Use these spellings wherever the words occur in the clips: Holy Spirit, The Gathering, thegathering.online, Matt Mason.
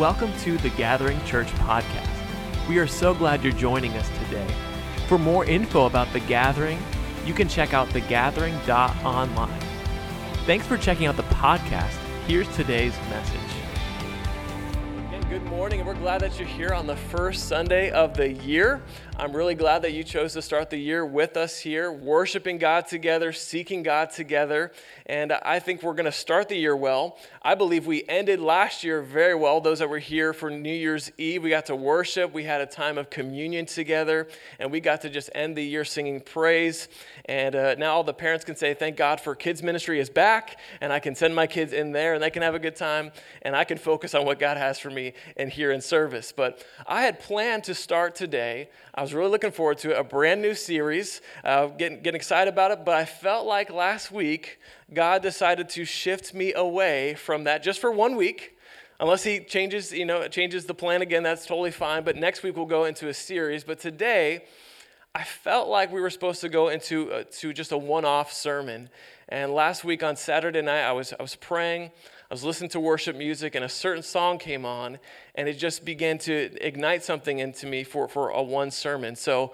Welcome to the Gathering Church Podcast. We are so glad you're joining us today. For more info about The Gathering, you can check out thegathering.online. Thanks for checking out the podcast. Here's today's message. Good morning, and we're glad that you're here on the first Sunday of the year. I'm really glad that you chose to start the year with us here, worshiping God together, seeking God together, and I think we're going to start the year well. I believe we ended last year very well. Those that were here for New Year's Eve, we got to worship, we had a time of communion together, and we got to just end the year singing praise, and now all the parents can say, thank God for kids ministry is back, and I can send my kids in there, and they can have a good time, and I can focus on what God has for me and here in service. But I had planned to start today. I was really looking forward to it, a brand new series, getting excited about it, but I felt like last week God decided to shift me away from that just for 1 week. Unless he changes the plan again, that's totally fine, but next week we'll go into a series. But today, I felt like we were supposed to go into to just a one-off sermon. And last week on Saturday night, I was praying, I was listening to worship music, and a certain song came on, and it just began to ignite something into me for a one sermon. So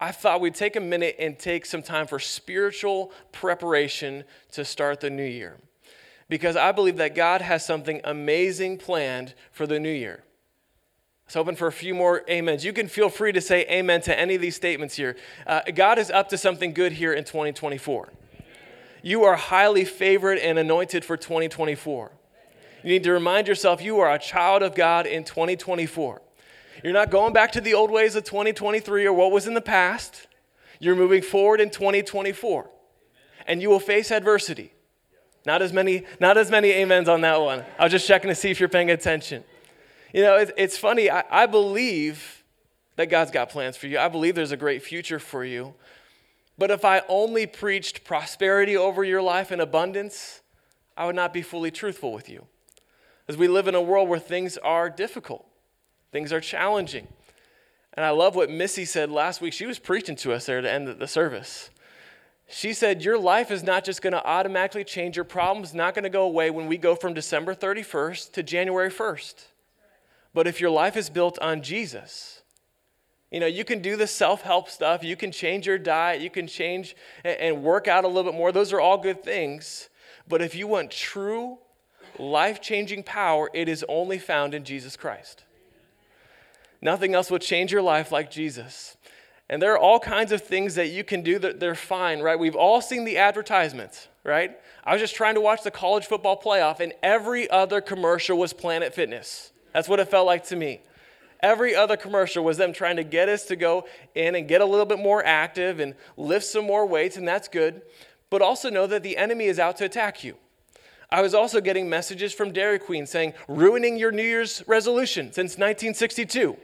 I thought we'd take a minute and take some time for spiritual preparation to start the new year, because I believe that God has something amazing planned for the new year. I was hoping for a few more amens. You can feel free to say amen to any of these statements here. God is up to something good here in 2024. Amen. You are highly favored and anointed for 2024. Amen. You need to remind yourself you are a child of God in 2024. You're not going back to the old ways of 2023 or what was in the past. You're moving forward in 2024. Amen. And you will face adversity. Not as many amens on that one. I was just checking to see if you're paying attention. You know, it's funny. I believe that God's got plans for you. I believe there's a great future for you. But if I only preached prosperity over your life and abundance, I would not be fully truthful with you. As we live in a world where things are difficult, things are challenging. And I love what Missy said last week. She was preaching to us there to end the service. She said, your life is not just going to automatically change. Your problem's not going to go away when we go from December 31st to January 1st. But if your life is built on Jesus, you know, you can do the self-help stuff, you can change your diet, you can change and work out a little bit more. Those are all good things. But if you want true, life-changing power, it is only found in Jesus Christ. Nothing else will change your life like Jesus. And there are all kinds of things that you can do that they're fine, right? We've all seen the advertisements, right? I was just trying to watch the college football playoff, and every other commercial was Planet Fitness. That's what it felt like to me. Every other commercial was them trying to get us to go in and get a little bit more active and lift some more weights, and that's good. But also know that the enemy is out to attack you. I was also getting messages from Dairy Queen saying, ruining your New Year's resolution since 1962.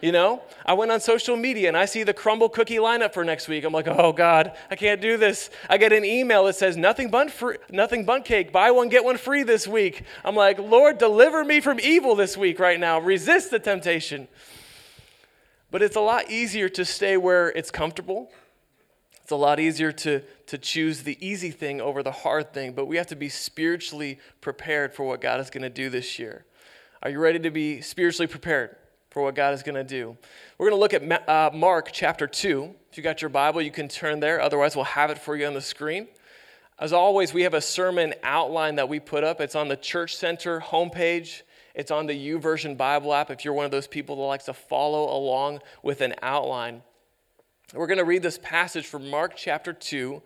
You know, I went on social media and I see the crumble cookie lineup for next week. I'm like, oh God, I can't do this. I get an email that says nothing but cake, buy one, get one free this week. I'm like, Lord, deliver me from evil this week right now. Resist the temptation. But it's a lot easier to stay where it's comfortable. It's a lot easier to choose the easy thing over the hard thing, but we have to be spiritually prepared for what God is going to do this year. Are you ready to be spiritually prepared for what God is going to do? We're going to look at Mark chapter 2. If you got your Bible, you can turn there. Otherwise, we'll have it for you on the screen. As always, we have a sermon outline that we put up. It's on the Church Center homepage. It's on the YouVersion Bible app if you're one of those people that likes to follow along with an outline. We're going to read this passage from Mark chapter 2,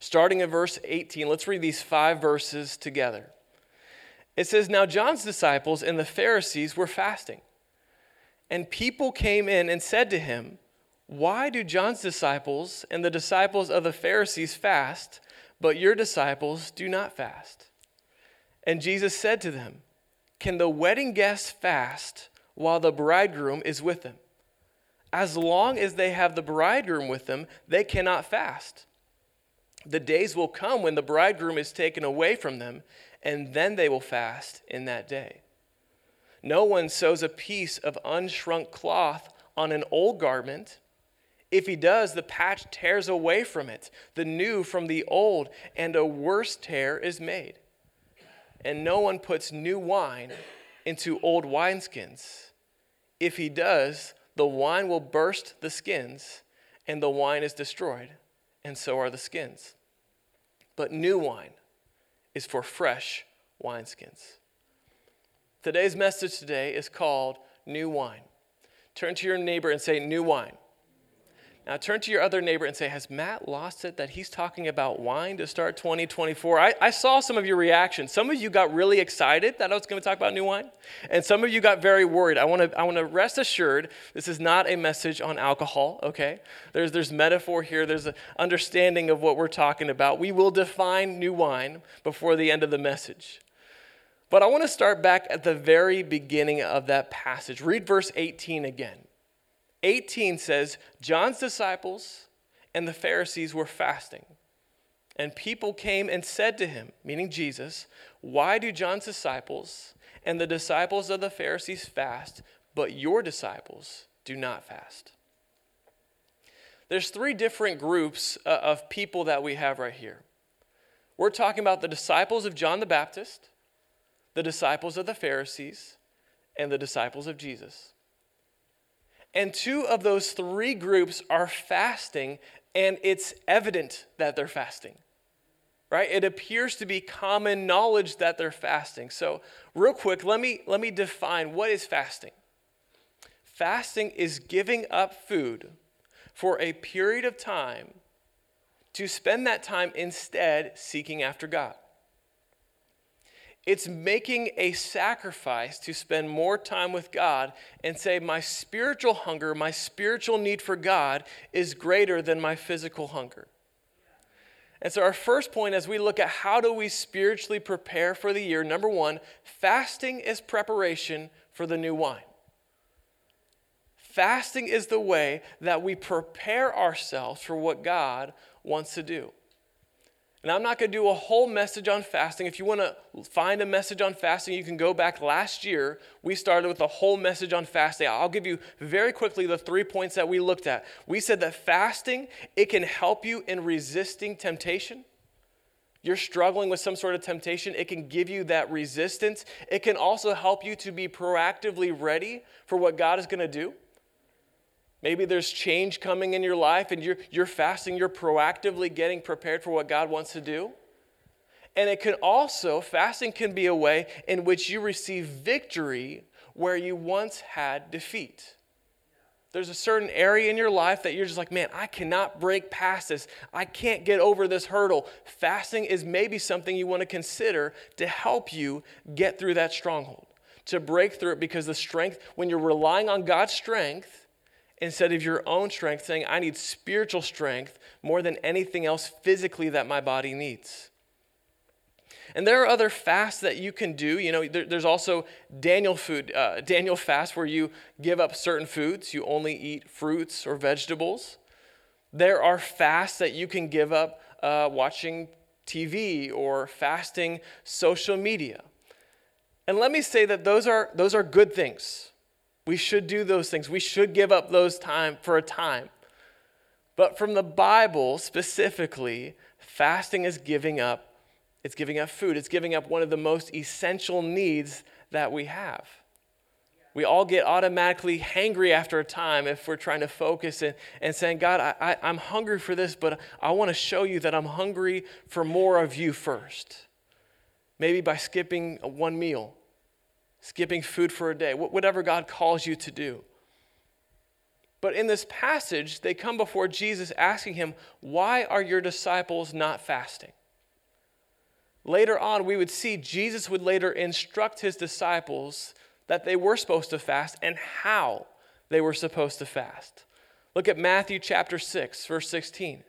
starting in verse 18. Let's read these 5 verses together. It says, now John's disciples and the Pharisees were fasting. And people came in and said to him, why do John's disciples and the disciples of the Pharisees fast, but your disciples do not fast? And Jesus said to them, can the wedding guests fast while the bridegroom is with them? As long as they have the bridegroom with them, they cannot fast. The days will come when the bridegroom is taken away from them, and then they will fast in that day. No one sews a piece of unshrunk cloth on an old garment. If he does, the patch tears away from it, the new from the old, and a worse tear is made. And no one puts new wine into old wineskins. If he does, the wine will burst the skins, and the wine is destroyed, and so are the skins. But new wine is for fresh wineskins. Today's message today is called New Wine. Turn to your neighbor and say, new wine. Now turn to your other neighbor and say, has Matt lost it that he's talking about wine to start 2024? I saw some of your reactions. Some of you got really excited that I was going to talk about new wine. And some of you got very worried. I want to rest assured this is not a message on alcohol, okay? There's metaphor here. There's an understanding of what we're talking about. We will define new wine before the end of the message. But I want to start back at the very beginning of that passage. Read verse 18 again. 18 says, John's disciples and the Pharisees were fasting, and people came and said to him, meaning Jesus, why do John's disciples and the disciples of the Pharisees fast, but your disciples do not fast? There's three different groups of people that we have right here. We're talking about the disciples of John the Baptist, the disciples of the Pharisees, and the disciples of Jesus. And two of those three groups are fasting, and it's evident that they're fasting, right? It appears to be common knowledge that they're fasting. So real quick, let me define what is fasting. Fasting is giving up food for a period of time to spend that time instead seeking after God. It's making a sacrifice to spend more time with God and say, my spiritual hunger, my spiritual need for God is greater than my physical hunger. And so our first point as we look at how do we spiritually prepare for the year, number one, fasting is preparation for the new wine. Fasting is the way that we prepare ourselves for what God wants to do. And I'm not going to do a whole message on fasting. If you want to find a message on fasting, you can go back last year. We started with a whole message on fasting. I'll give you very quickly the 3 points that we looked at. We said that fasting, it can help you in resisting temptation. You're struggling with some sort of temptation. It can give you that resistance. It can also help you to be proactively ready for what God is going to do. Maybe there's change coming in your life and you're fasting, you're proactively getting prepared for what God wants to do. And it can also, fasting can be a way in which you receive victory where you once had defeat. There's a certain area in your life that you're just like, man, I cannot break past this. I can't get over this hurdle. Fasting is maybe something you want to consider to help you get through that stronghold, to break through it, because the strength, when you're relying on God's strength, instead of your own strength, saying, I need spiritual strength more than anything else physically that my body needs. And there are other fasts that you can do. You know, there's also Daniel fast, where you give up certain foods. You only eat fruits or vegetables. There are fasts that you can give up watching TV or fasting social media. And let me say that those are good things. We should do those things. We should give up those time for a time. But from the Bible specifically, fasting is giving up. It's giving up food. It's giving up one of the most essential needs that we have. We all get automatically hangry after a time if we're trying to focus and saying, God, I'm hungry for this, but I want to show you that I'm hungry for more of you first. Maybe by skipping one meal. Skipping food for a day, whatever God calls you to do. But in this passage, they come before Jesus asking him, why are your disciples not fasting? Later on, we would see Jesus would later instruct his disciples that they were supposed to fast and how they were supposed to fast. Look at Matthew chapter 6, verse 16.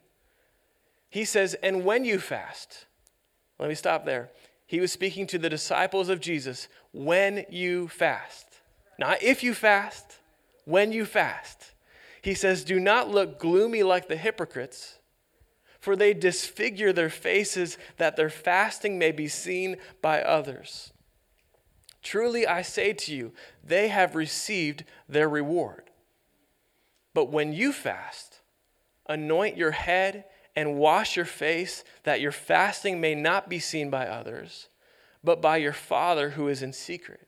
He says, and when you fast, let me stop there. He was speaking to the disciples of Jesus, when you fast. Not if you fast, when you fast. He says, do not look gloomy like the hypocrites, for they disfigure their faces that their fasting may be seen by others. Truly I say to you, they have received their reward. But when you fast, anoint your head and wash your face, that your fasting may not be seen by others, but by your Father who is in secret.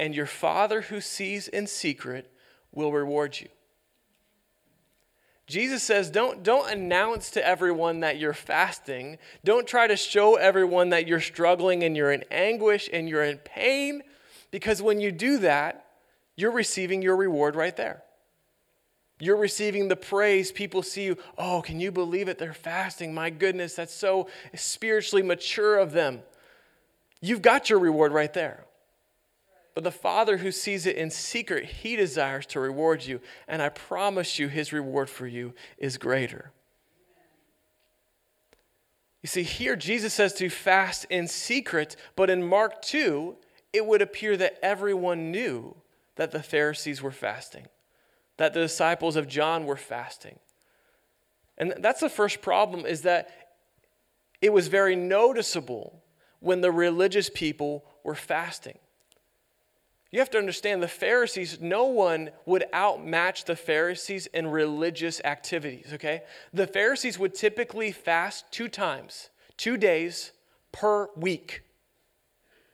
and your Father who sees in secret will reward you. Jesus says, don't announce to everyone that you're fasting. Don't try to show everyone that you're struggling and you're in anguish and you're in pain, because when you do that, you're receiving your reward right there. You're receiving the praise. People see you. Oh, can you believe it? They're fasting. My goodness, that's so spiritually mature of them. You've got your reward right there. But the Father who sees it in secret, he desires to reward you. And I promise you, his reward for you is greater. You see, here Jesus says to fast in secret, but in Mark 2, it would appear that everyone knew that the Pharisees were fasting, that the disciples of John were fasting. And that's the first problem, is that it was very noticeable when the religious people were fasting. You have to understand the Pharisees, no one would outmatch the Pharisees in religious activities, okay? The Pharisees would typically fast 2 times, 2 days per week.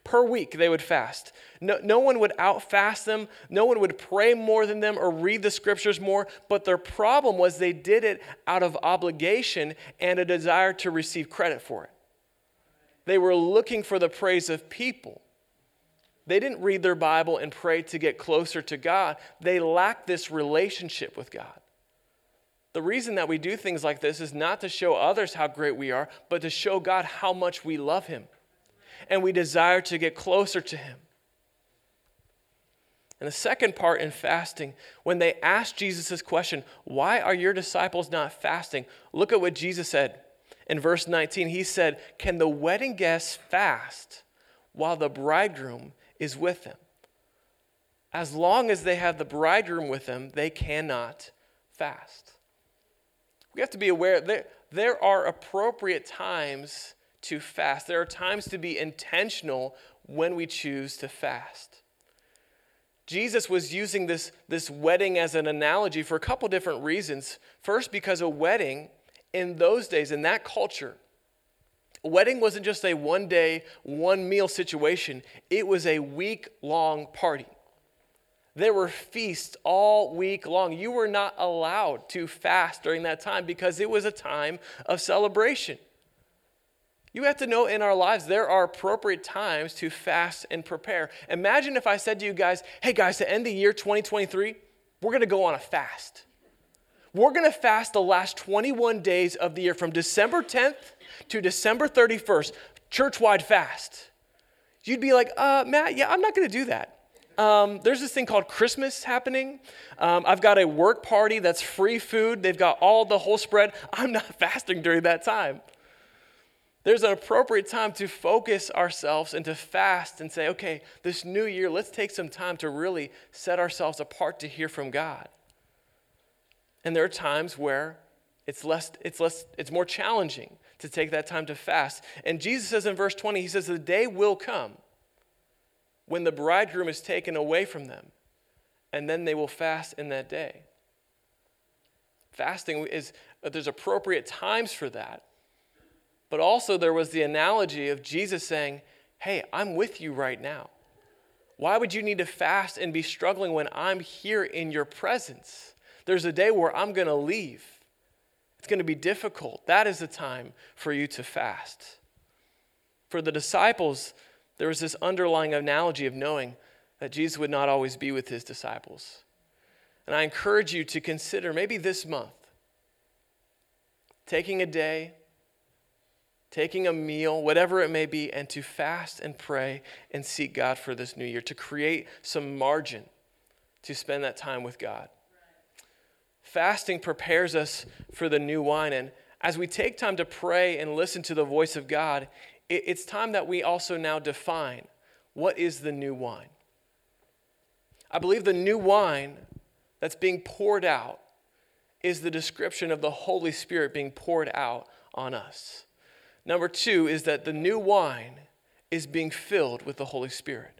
Per week they would fast. No one would outfast them. No one would pray more than them or read the scriptures more. But their problem was they did it out of obligation and a desire to receive credit for it. They were looking for the praise of people. They didn't read their Bible and pray to get closer to God. They lacked this relationship with God. The reason that we do things like this is not to show others how great we are, but to show God how much we love him. And we desire to get closer to him. And the second part in fasting, when they asked Jesus this question, why are your disciples not fasting? Look at what Jesus said in verse 19. He said, can the wedding guests fast while the bridegroom is with them? As long as they have the bridegroom with them, they cannot fast. We have to be aware there are appropriate times to fast. There are times to be intentional when we choose to fast. Jesus was using this wedding as an analogy for a couple different reasons. First, because a wedding in those days, in that culture, a wedding wasn't just a one-day, one-meal situation. It was a week-long party. There were feasts all week long. You were not allowed to fast during that time because it was a time of celebration. You have to know in our lives there are appropriate times to fast and prepare. Imagine if I said to you guys, hey guys, to end the year 2023, we're going to go on a fast. We're going to fast the last 21 days of the year from December 10th to December 31st, church-wide fast. You'd be like, Matt, yeah, I'm not going to do that. There's this thing called Christmas happening. I've got a work party that's free food. They've got the whole spread. I'm not fasting during that time. There's an appropriate time to focus ourselves and to fast and say, okay, this new year, let's take some time to really set ourselves apart to hear from God. And there are times where it's more challenging to take that time to fast. And Jesus says in verse 20, he says, the day will come when the bridegroom is taken away from them, and then they will fast in that day. Fasting there's appropriate times for that. But also there was the analogy of Jesus saying, hey, I'm with you right now. Why would you need to fast and be struggling when I'm here in your presence? There's a day where I'm going to leave. It's going to be difficult. That is the time for you to fast. For the disciples, there was this underlying analogy of knowing that Jesus would not always be with his disciples. And I encourage you to consider maybe this month, taking a day, taking a meal, whatever it may be, and to fast and pray and seek God for this new year, to create some margin to spend that time with God. Fasting prepares us for the new wine. And as we take time to pray and listen to the voice of God, it's time that we also now define what is the new wine. I believe the new wine that's being poured out is the description of the Holy Spirit being poured out on us. Number 2 is that the new wine is being filled with the Holy Spirit.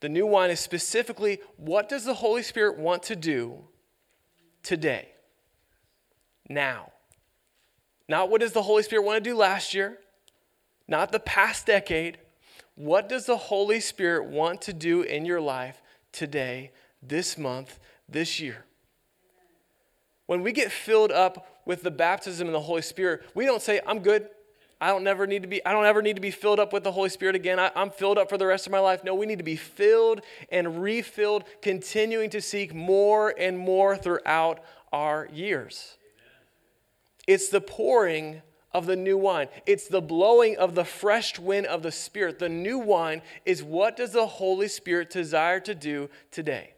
The new wine is specifically, what does the Holy Spirit want to do today, now? Not what does the Holy Spirit want to do last year, not the past decade. What does the Holy Spirit want to do in your life today, this month, this year? When we get filled up with the baptism in the Holy Spirit, we don't say, I'm good. I don't ever need to be filled up with the Holy Spirit again. I'm filled up for the rest of my life. No, we need to be filled and refilled, continuing to seek more and more throughout our years. Amen. It's the pouring of the new wine. It's the blowing of the fresh wind of the Spirit. The new wine is, what does the Holy Spirit desire to do today?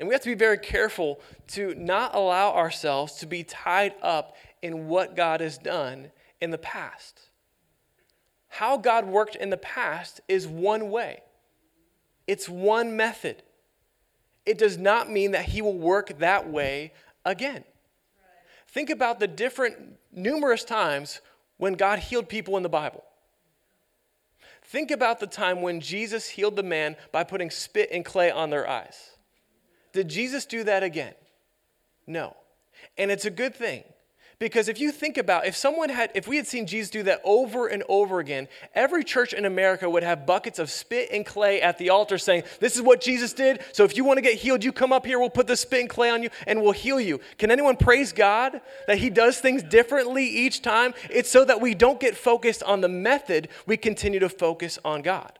And we have to be very careful to not allow ourselves to be tied up in what God has done in the past. How God worked in the past is one way. It's one method. It does not mean that he will work that way again. Right. Think about the different, numerous times when God healed people in the Bible. Think about the time when Jesus healed the man by putting spit and clay on their eyes. Did Jesus do that again? No. And it's a good thing. Because if you think about, if we had seen Jesus do that over and over again, every church in America would have buckets of spit and clay at the altar saying, this is what Jesus did, so if you want to get healed, you come up here, we'll put the spit and clay on you, and we'll heal you. Can anyone praise God that he does things differently each time? It's so that we don't get focused on the method, we continue to focus on God.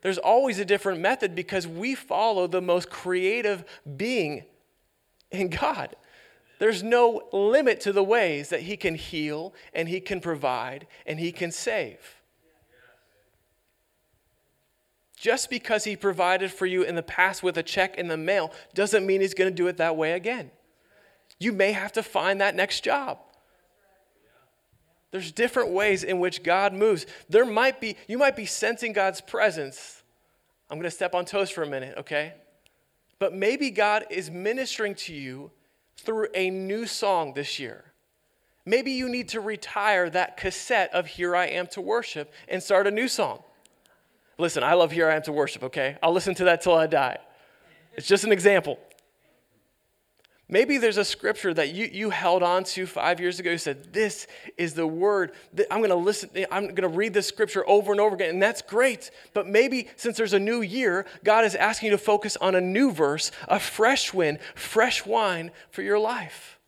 There's always a different method because we follow the most creative being in God. There's no limit to the ways that he can heal and he can provide and he can save. Just because he provided for you in the past with a check in the mail doesn't mean he's going to do it that way again. You may have to find that next job. There's different ways in which God moves. You might be sensing God's presence. I'm going to step on toes for a minute, okay? But maybe God is ministering to you through a new song this year. Maybe you need to retire that cassette of Here I Am to Worship and start a new song. Listen, I love Here I Am to Worship, okay? I'll listen to that till I die. It's just an example. Maybe there's a scripture that you held on to 5 years ago. You said, this is the word that I'm going to listen. I'm going to read this scripture over and over again. And that's great. But maybe since there's a new year, God is asking you to focus on a new verse, a fresh wind, fresh wine for your life.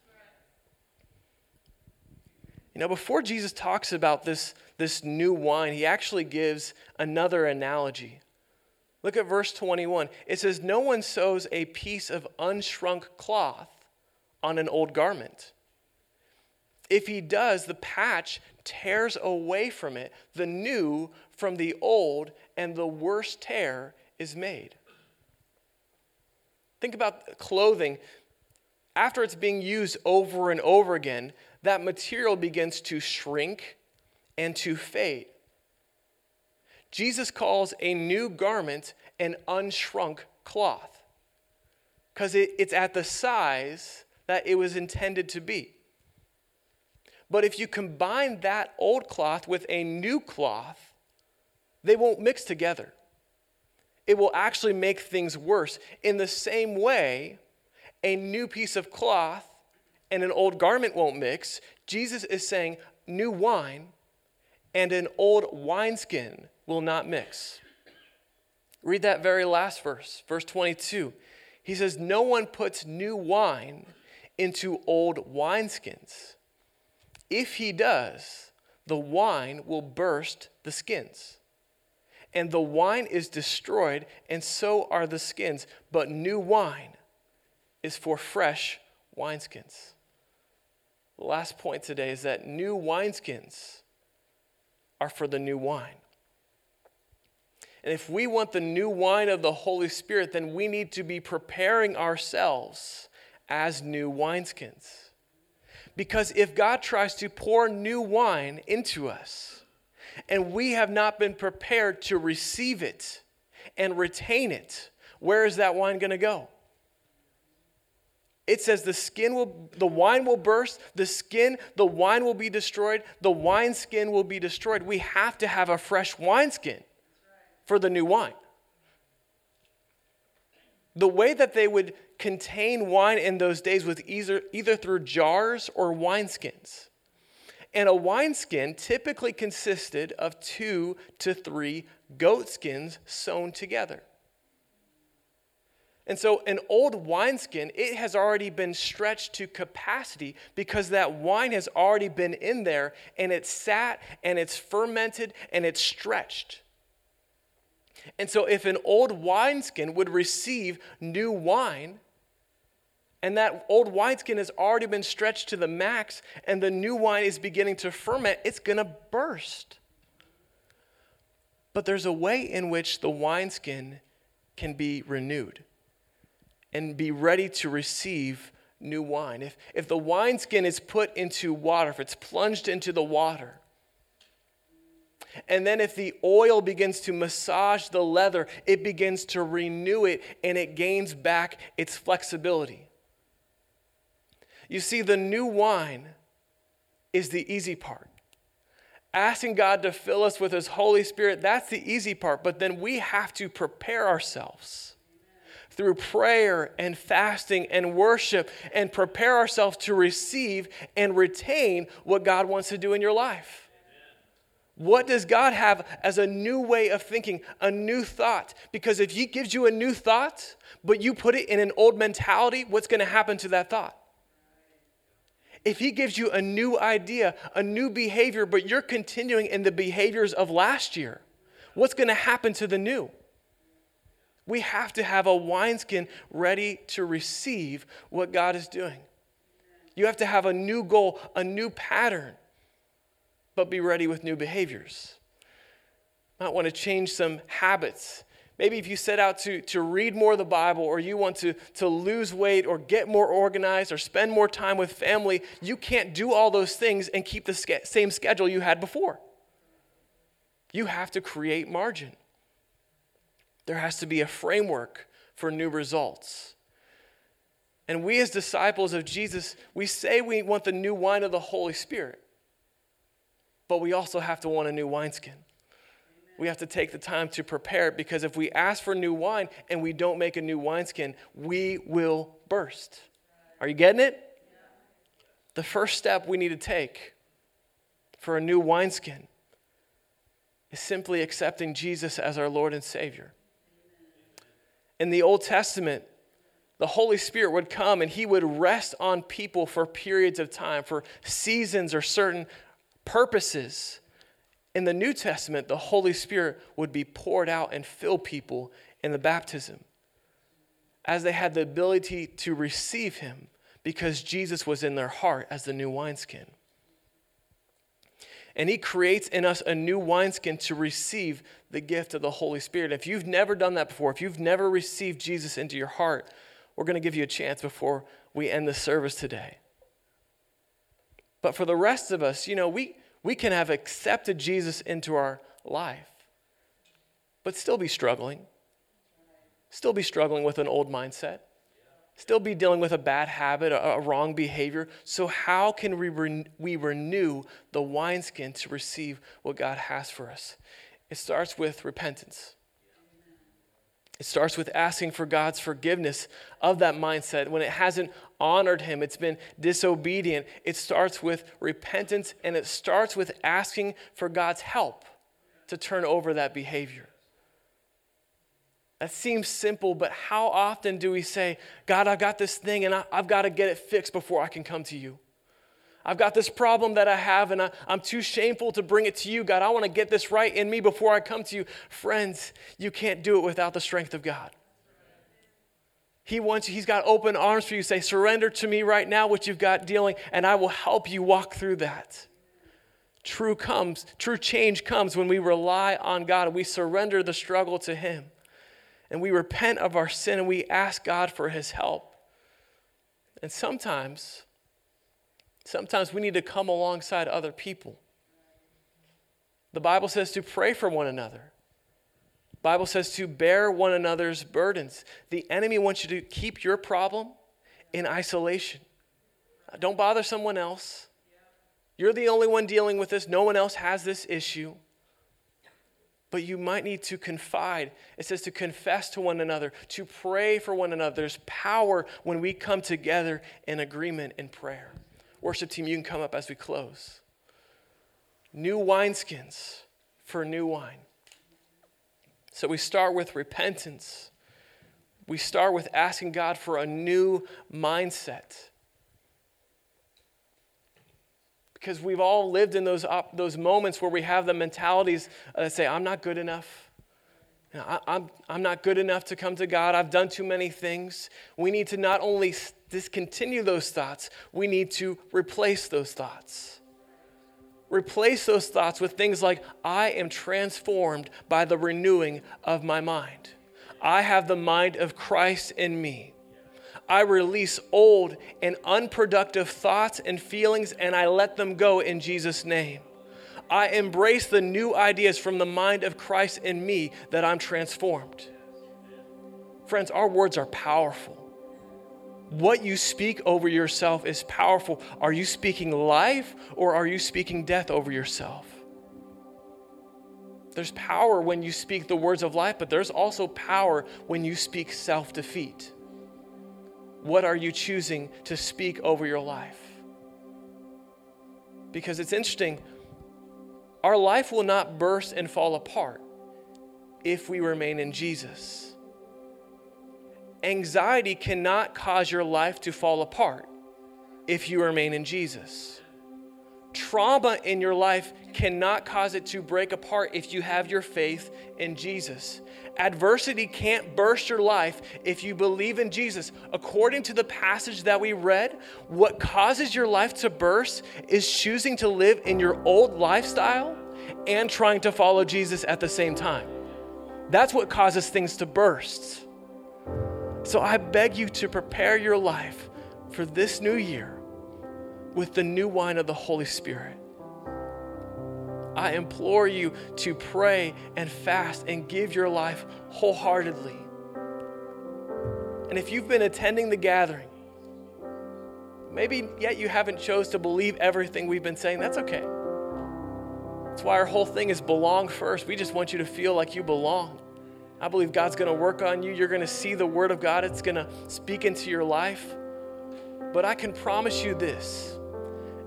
You know, before Jesus talks about this new wine, he actually gives another analogy. Look at verse 21. It says, no one sews a piece of unshrunk cloth on an old garment. If he does, the patch tears away from it, the new from the old, and the worse tear is made. Think about clothing. After it's being used over and over again, that material begins to shrink and to fade. Jesus calls a new garment an unshrunk cloth because it's at the size that it was intended to be. But if you combine that old cloth with a new cloth, they won't mix together. It will actually make things worse. In the same way, a new piece of cloth and an old garment won't mix. Jesus is saying new wine and an old wineskin will not mix. Read that very last verse, verse 22. He says, no one puts new wine into old wineskins. If he does, the wine will burst the skins. And the wine is destroyed, and so are the skins. But new wine is for fresh wineskins. The last point today is that new wineskins are for the new wine. And if we want the new wine of the Holy Spirit, then we need to be preparing ourselves as new wineskins. Because if God tries to pour new wine into us, and we have not been prepared to receive it and retain it, where is that wine going to go? It says the wine will burst, the wine will be destroyed, the wineskin will be destroyed. We have to have a fresh wineskin for the new wine. The way that they would contain wine in those days was either through jars or wineskins. And a wineskin typically consisted of 2 to 3 goat skins sewn together. And so an old wineskin, it has already been stretched to capacity because that wine has already been in there and it's sat and it's fermented and it's stretched. And so if an old wineskin would receive new wine, and that old wineskin has already been stretched to the max and the new wine is beginning to ferment, it's going to burst. But there's a way in which the wineskin can be renewed and be ready to receive new wine. If the wineskin is put into water, if it's plunged into the water, and then if the oil begins to massage the leather, it begins to renew it and it gains back its flexibility. You see, the new wine is the easy part. Asking God to fill us with His Holy Spirit, that's the easy part. But then we have to prepare ourselves through prayer and fasting and worship and prepare ourselves to receive and retain what God wants to do in your life. Amen. What does God have as a new way of thinking, a new thought? Because if He gives you a new thought, but you put it in an old mentality, what's going to happen to that thought? If He gives you a new idea, a new behavior, but you're continuing in the behaviors of last year, what's going to happen to the new? We have to have a wineskin ready to receive what God is doing. You have to have a new goal, a new pattern, but be ready with new behaviors. Might want to change some habits. Maybe if you set out to read more of the Bible, or you want to lose weight or get more organized or spend more time with family, you can't do all those things and keep the same schedule you had before. You have to create margin. There has to be a framework for new results. And we as disciples of Jesus, we say we want the new wine of the Holy Spirit, but we also have to want a new wineskin. We have to take the time to prepare it, because if we ask for new wine and we don't make a new wineskin, we will burst. Are you getting it? Yeah. The first step we need to take for a new wineskin is simply accepting Jesus as our Lord and Savior. In the Old Testament, the Holy Spirit would come and He would rest on people for periods of time, for seasons or certain purposes. In the New Testament, the Holy Spirit would be poured out and fill people in the baptism as they had the ability to receive Him, because Jesus was in their heart as the new wineskin. And He creates in us a new wineskin to receive the gift of the Holy Spirit. If you've never done that before, if you've never received Jesus into your heart, we're going to give you a chance before we end the service today. But for the rest of us, we can have accepted Jesus into our life, but still be struggling with an old mindset, still be dealing with a bad habit, a wrong behavior. So how can we renew the wineskin to receive what God has for us? It starts with repentance. It starts with asking for God's forgiveness of that mindset when it hasn't honored Him, it's been disobedient. It starts with repentance, and it starts with asking for God's help to turn over that behavior. That seems simple, but how often do we say, God, I've got this thing, and I've got to get it fixed before I can come to you. I've got this problem that I have, and I'm too shameful to bring it to you. God, I want to get this right in me before I come to you. Friends, you can't do it without the strength of God. He wants you. He's got open arms for you. Say, surrender to me right now what you've got dealing, and I will help you walk through that. True change comes when we rely on God and we surrender the struggle to Him. And we repent of our sin and we ask God for His help. And sometimes we need to come alongside other people. The Bible says to pray for one another. The Bible says to bear one another's burdens. The enemy wants you to keep your problem in isolation. Don't bother someone else. You're the only one dealing with this. No one else has this issue. But you might need to confide. It says to confess to one another, to pray for one another. There's power when we come together in agreement in prayer. Worship team, you can come up as we close. new wineskins for new wine. So we start with repentance. We start with asking God for a new mindset. Because we've all lived in those moments where we have the mentalities that say, I'm not good enough. I'm not good enough to come to God. I've done too many things. We need to not only discontinue those thoughts, we need to replace those thoughts. Replace those thoughts with things like, I am transformed by the renewing of my mind. I have the mind of Christ in me. I release old and unproductive thoughts and feelings, and I let them go in Jesus' name. I embrace the new ideas from the mind of Christ in me that I'm transformed. Friends, our words are powerful. What you speak over yourself is powerful. Are you speaking life or are you speaking death over yourself? There's power when you speak the words of life, but there's also power when you speak self-defeat. What are you choosing to speak over your life? Because it's interesting, our life will not burst and fall apart if we remain in Jesus. Anxiety cannot cause your life to fall apart if you remain in Jesus. Trauma in your life cannot cause it to break apart if you have your faith in Jesus. Adversity can't burst your life if you believe in Jesus. According to the passage that we read, what causes your life to burst is choosing to live in your old lifestyle and trying to follow Jesus at the same time. That's what causes things to burst. So I beg you to prepare your life for this new year with the new wine of the Holy Spirit. I implore you to pray and fast and give your life wholeheartedly. And if you've been attending the gathering, maybe yet you haven't chose to believe everything we've been saying, that's okay. That's why our whole thing is belong first. We just want you to feel like you belong. I believe God's going to work on you. You're going to see the word of God. It's going to speak into your life. But I can promise you this,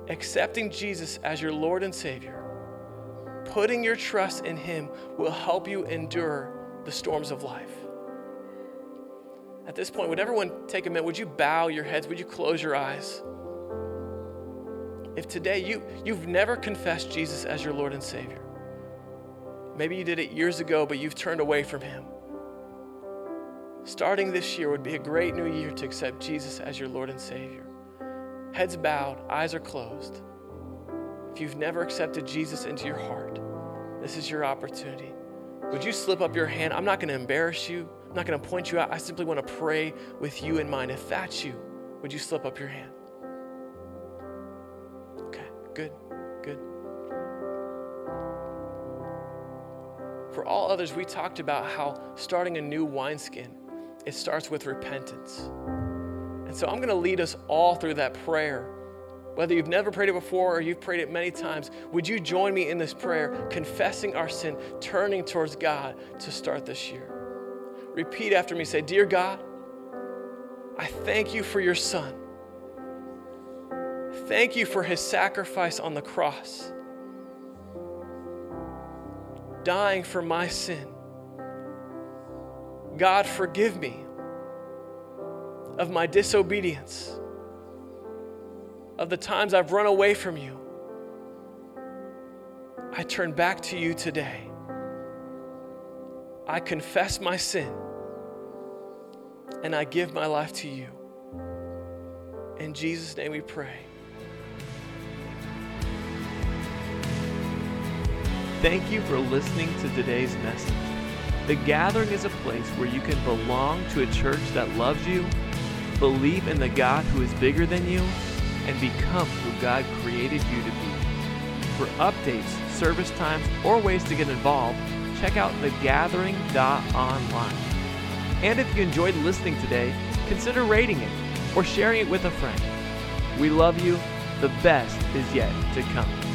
accepting Jesus as your Lord and Savior, putting your trust in Him will help you endure the storms of life. At this point, would everyone take a minute? Would you bow your heads? Would you close your eyes? If today you've never confessed Jesus as your Lord and Savior, maybe you did it years ago, but you've turned away from Him. Starting this year would be a great new year to accept Jesus as your Lord and Savior. Heads bowed, eyes are closed. If you've never accepted Jesus into your heart, this is your opportunity. Would you slip up your hand? I'm not going to embarrass you. I'm not going to point you out. I simply want to pray with you in mind. If that's you, would you slip up your hand? Okay, good. For all others, we talked about how starting a new wineskin, it starts with repentance. And so I'm going to lead us all through that prayer. Whether you've never prayed it before or you've prayed it many times, would you join me in this prayer, confessing our sin, turning towards God to start this year? Repeat after me. Say, Dear God, I thank you for your Son. Thank you for his sacrifice on the cross, dying for my sin. God, forgive me of my disobedience, of the times I've run away from you. I turn back to you today. I confess my sin and I give my life to you. In Jesus' name we pray. Thank you for listening to today's message. The Gathering is a place where you can belong to a church that loves you, believe in the God who is bigger than you, and become who God created you to be. For updates, service times, or ways to get involved, check out thegathering.online. And if you enjoyed listening today, consider rating it or sharing it with a friend. We love you. The best is yet to come.